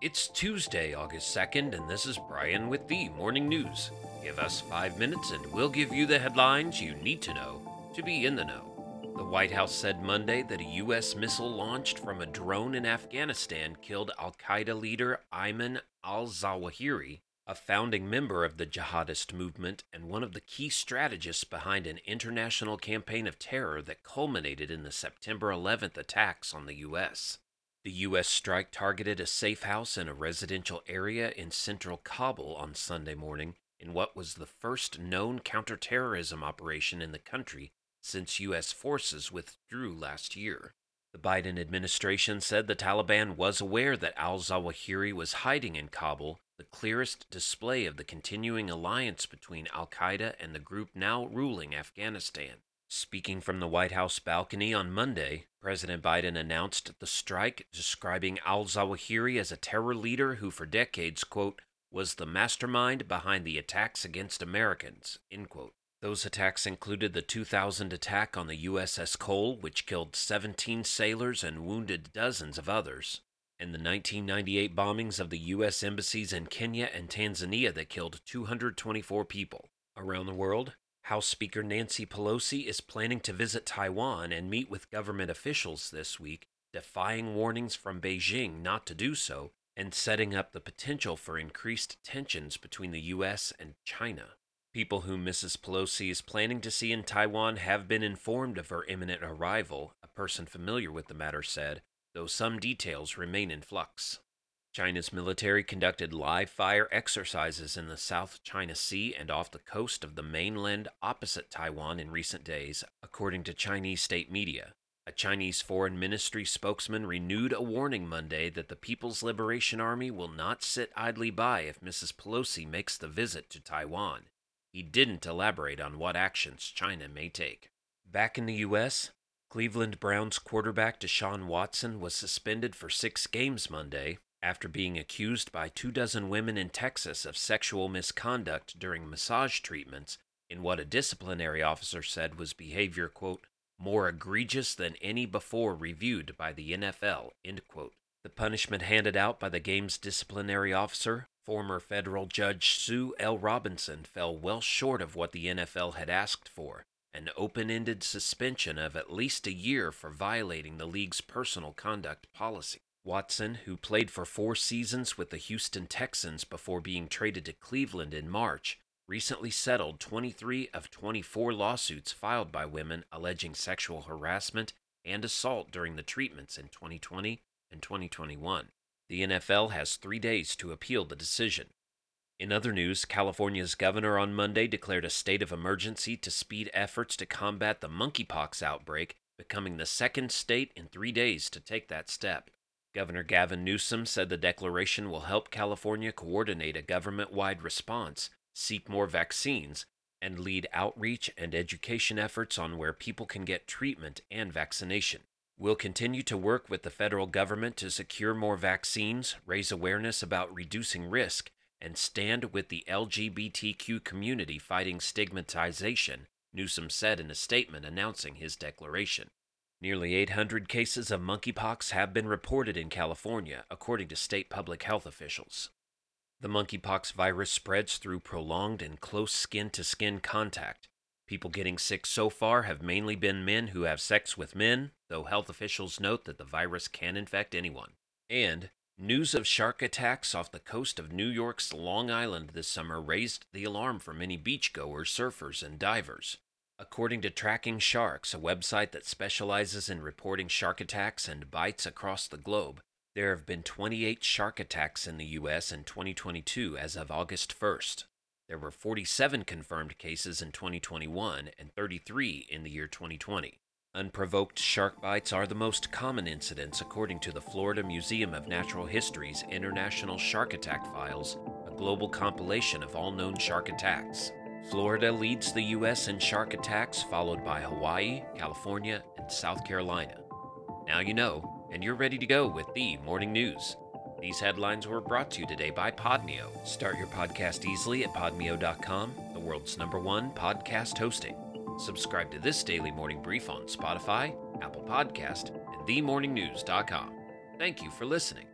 It's Tuesday, August 2nd, and this is Brian with the Morning News. Give us 5 minutes and we'll give you the headlines you need to know to be in the know. The White House said Monday that a U.S. missile launched from a drone in Afghanistan killed Al-Qaeda leader Ayman al-Zawahiri, a founding member of the jihadist movement and one of the key strategists behind an international campaign of terror that culminated in the September 11th attacks on the U.S. The U.S. strike targeted a safe house in a residential area in central Kabul on Sunday morning in what was the first known counterterrorism operation in the country since U.S. forces withdrew last year. The Biden administration said the Taliban was aware that al-Zawahiri was hiding in Kabul, the clearest display of the continuing alliance between Al-Qaeda and the group now ruling Afghanistan. Speaking from the White House balcony on Monday, President Biden announced the strike, describing al-Zawahiri as a terror leader who for decades, quote, was the mastermind behind the attacks against Americans, end quote. Those attacks included the 2000 attack on the USS Cole, which killed 17 sailors and wounded dozens of others, and the 1998 bombings of the U.S. embassies in Kenya and Tanzania that killed 224 people. Around the world, House Speaker Nancy Pelosi is planning to visit Taiwan and meet with government officials this week, defying warnings from Beijing not to do so, and setting up the potential for increased tensions between the U.S. and China. People whom Mrs. Pelosi is planning to see in Taiwan have been informed of her imminent arrival, a person familiar with the matter said, though some details remain in flux. China's military conducted live fire exercises in the South China Sea and off the coast of the mainland opposite Taiwan in recent days, according to Chinese state media. A Chinese foreign ministry spokesman renewed a warning Monday that the People's Liberation Army will not sit idly by if Mrs. Pelosi makes the visit to Taiwan. He didn't elaborate on what actions China may take. Back in the U.S., Cleveland Browns quarterback Deshaun Watson was suspended for 6 games Monday after being accused by 24 women in Texas of sexual misconduct during massage treatments in what a disciplinary officer said was behavior, quote, more egregious than any before reviewed by the NFL, end quote. The punishment handed out by the game's disciplinary officer, former federal judge Sue L. Robinson, fell well short of what the NFL had asked for, an open-ended suspension of at least a year for violating the league's personal conduct policy. Watson, who played for 4 seasons with the Houston Texans before being traded to Cleveland in March, recently settled 23 of 24 lawsuits filed by women alleging sexual harassment and assault during the treatments in 2020 and 2021. The NFL has 3 days to appeal the decision. In other news, California's governor on Monday declared a state of emergency to speed efforts to combat the monkeypox outbreak, becoming the second state in 3 days to take that step. Governor Gavin Newsom said the declaration will help California coordinate a government-wide response, seek more vaccines, and lead outreach and education efforts on where people can get treatment and vaccination. We'll continue to work with the federal government to secure more vaccines, raise awareness about reducing risk, and stand with the LGBTQ community fighting stigmatization, Newsom said in a statement announcing his declaration. Nearly 800 cases of monkeypox have been reported in California, according to state public health officials. The monkeypox virus spreads through prolonged and close skin-to-skin contact. People getting sick so far have mainly been men who have sex with men, though health officials note that the virus can infect anyone. And news of shark attacks off the coast of New York's Long Island this summer raised the alarm for many beachgoers, surfers, and divers. According to Tracking Sharks, a website that specializes in reporting shark attacks and bites across the globe, there have been 28 shark attacks in the U.S. in 2022 as of August 1st. There were 47 confirmed cases in 2021 and 33 in the year 2020. Unprovoked shark bites are the most common incidents, according to the Florida Museum of Natural History's International Shark Attack Files, a global compilation of all known shark attacks. Florida leads the U.S. in shark attacks, followed by Hawaii, California, and South Carolina. Now you know, and you're ready to go with the Morning News. These headlines were brought to you today by Podnio. Start your podcast easily at podnio.com, the world's #1 podcast hosting. Subscribe to this daily morning brief on Spotify, Apple Podcast, and themorningnews.com. Thank you for listening.